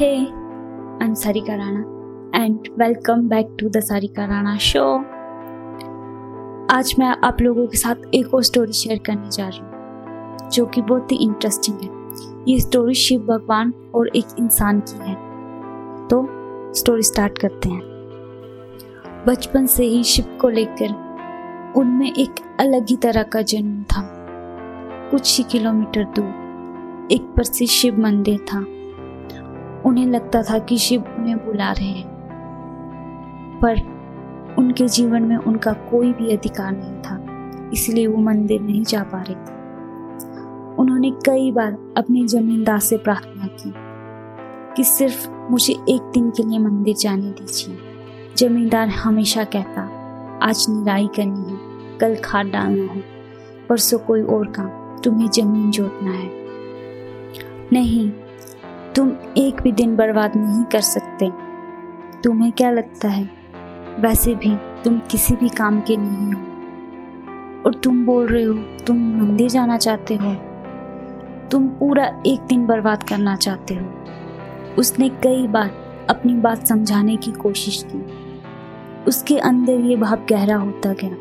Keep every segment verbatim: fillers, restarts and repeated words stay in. Hey, I'm Sarika Rana and welcome back to the Sarika Rana show. आज मैं आप लोगों के साथ एक और स्टोरी शेयर करने जा रही हूँ जो कि बहुत ही इंटरेस्टिंग है। ये स्टोरी शिव भगवान और एक इंसान की है। तो स्टोरी स्टार्ट करते हैं। बचपन से ही शिव को लेकर उनमें एक अलग ही तरह का जन्म था। कुछ ही किलोमीटर दूर एक प्रसिद्ध शिव मंदिर था। उन्हें लगता था कि शिव उन्हें बुला रहे हैं, पर उनके जीवन में उनका कोई भी अधिकार नहीं था, इसलिए वो मंदिर नहीं जा पा रहे थे। उन्होंने कई बार अपने जमींदार से प्रार्थना की कि सिर्फ मुझे एक दिन के लिए मंदिर जाने दीजिए। जमींदार हमेशा कहता, आज निराई करनी है, कल खाद डालना है, परसों कोई और काम, तुम्हें जमीन जोतना है। नहीं, तुम एक भी दिन बर्बाद नहीं कर सकते। तुम्हें क्या लगता है, वैसे भी तुम किसी भी काम के नहीं हो और तुम बोल रहे हो तुम मंदिर जाना चाहते हो, तुम पूरा एक दिन बर्बाद करना चाहते हो। उसने कई बार अपनी बात समझाने की कोशिश की। उसके अंदर ये भाव गहरा होता गया।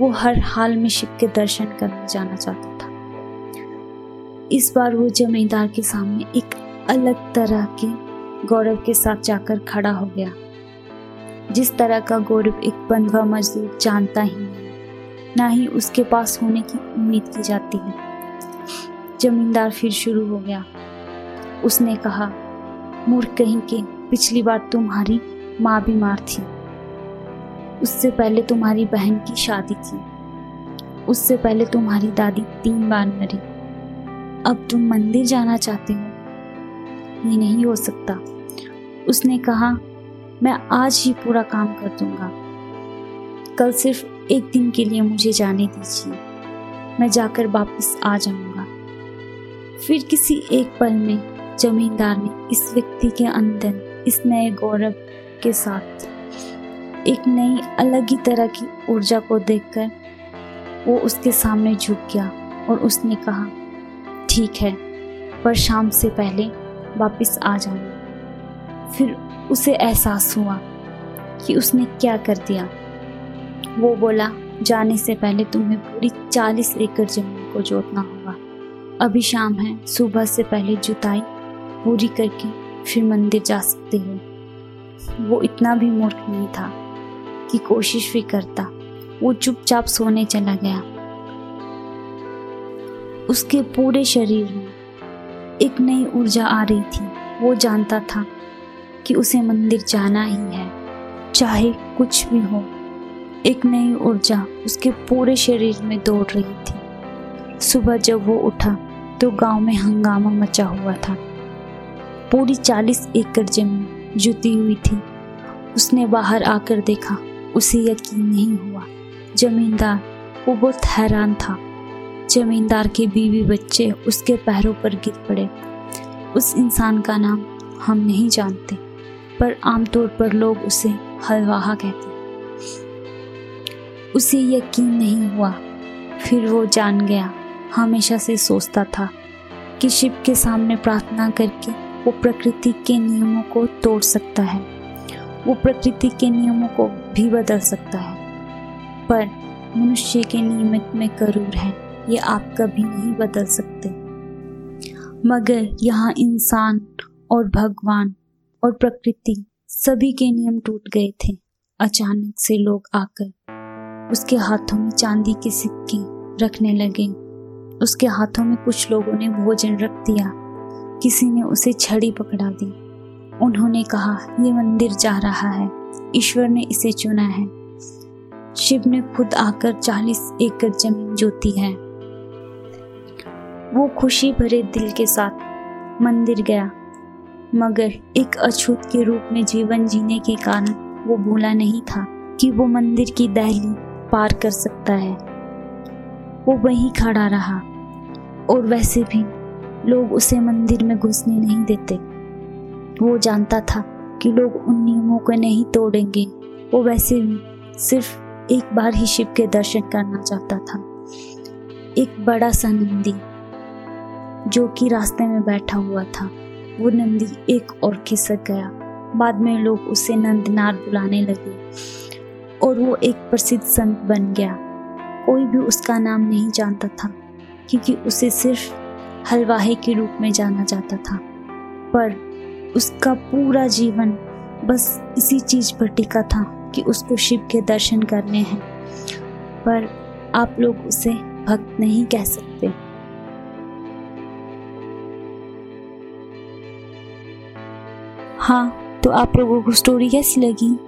वो हर हाल में शिव के दर्शन करने जाना चाहता था। इस बार वो जमींदार के सामने एक अलग तरह के गौरव के साथ जाकर खड़ा हो गया, जिस तरह का गौरव एक बंधवा मजदूर जानता ही नहीं, ना ही उसके पास होने की उम्मीद की जाती है। जमींदार फिर शुरू हो गया। उसने कहा, मूर्ख कहीं के, पिछली बार तुम्हारी माँ बीमार थी, उससे पहले तुम्हारी बहन की शादी थी, उससे पहले तुम्हारी दादी तीन बार मरी, अब तुम मंदिर जाना चाहते हो? ये नहीं हो सकता। उसने कहा, मैं आज ही पूरा काम कर दूंगा, कल सिर्फ एक दिन के लिए मुझे जाने दीजिए, मैं जाकर वापस आ जाऊंगा। फिर किसी एक पल में जमींदार ने इस व्यक्ति के अंदर इस नए गौरव के साथ एक नई अलग ही तरह की ऊर्जा को देखकर वो उसके सामने झुक गया और उसने कहा, ठीक है, पर शाम से पहले वापस आ जाना। फिर उसे एहसास हुआ कि उसने क्या कर दिया। वो बोला, जाने से पहले तुम्हें पूरी चालीस एकड़ जमीन को जोतना होगा। अभी शाम है, सुबह से पहले जुताई पूरी करके फिर मंदिर जा सकते हो। वो इतना भी मूर्ख नहीं था कि कोशिश भी करता। वो चुपचाप सोने चला गया। उसके पूरे शरीर में एक नई ऊर्जा आ रही थी। वो जानता था कि उसे मंदिर जाना ही है, चाहे कुछ भी हो। एक नई ऊर्जा उसके पूरे शरीर में दौड़ रही थी। सुबह जब वो उठा तो गांव में हंगामा मचा हुआ था। पूरी चालीस एकड़ जमीन जुती हुई थी। उसने बाहर आकर देखा, उसे यकीन नहीं हुआ। जमींदार, वो बहुत हैरान था। जमींदार के बीवी बच्चे उसके पैरों पर गिर पड़े। उस इंसान का नाम हम नहीं जानते, पर आमतौर पर लोग उसे हलवाहा कहते। उसे यकीन नहीं हुआ। फिर वो जान गया। हमेशा से सोचता था कि शिव के सामने प्रार्थना करके वो प्रकृति के नियमों को तोड़ सकता है, वो प्रकृति के नियमों को भी बदल सकता है, पर मनुष्य के नियमित में करूर है, ये आप कभी नहीं बदल सकते। मगर यहाँ इंसान और भगवान और प्रकृति सभी के नियम टूट गए थे। अचानक से लोग आकर उसके हाथों में चांदी के सिक्के रखने लगे। उसके हाथों में कुछ लोगों ने भोजन रख दिया, किसी ने उसे छड़ी पकड़ा दी। उन्होंने कहा, ये मंदिर जा रहा है, ईश्वर ने इसे चुना है, शिव ने खुद आकर चालीस एकड़ जमीन जोती है। वो खुशी भरे दिल के साथ मंदिर गया, मगर एक अछूत के रूप में जीवन जीने के कारण वो भूला नहीं था कि वो मंदिर की दहली पार कर सकता है। वो वहीं खड़ा रहा, और वैसे भी लोग उसे मंदिर में घुसने नहीं देते। वो जानता था कि लोग उन नियमों को नहीं तोड़ेंगे। वो वैसे भी सिर्फ एक बार ही शिव के दर्शन करना चाहता था। एक बड़ा सा नंदी जो कि रास्ते में बैठा हुआ था, वो नंदी एक और खिसक गया। बाद में लोग उसे नंदनार बुलाने लगे और वो एक प्रसिद्ध संत बन गया। कोई भी उसका नाम नहीं जानता था क्योंकि उसे सिर्फ हलवाई के रूप में जाना जाता था, पर उसका पूरा जीवन बस इसी चीज़ पर टिका था कि उसको शिव के दर्शन करने हैं। पर आप लोग उसे भक्त नहीं कह सकते। हाँ, तो आप लोगों को स्टोरी कैसी लगी?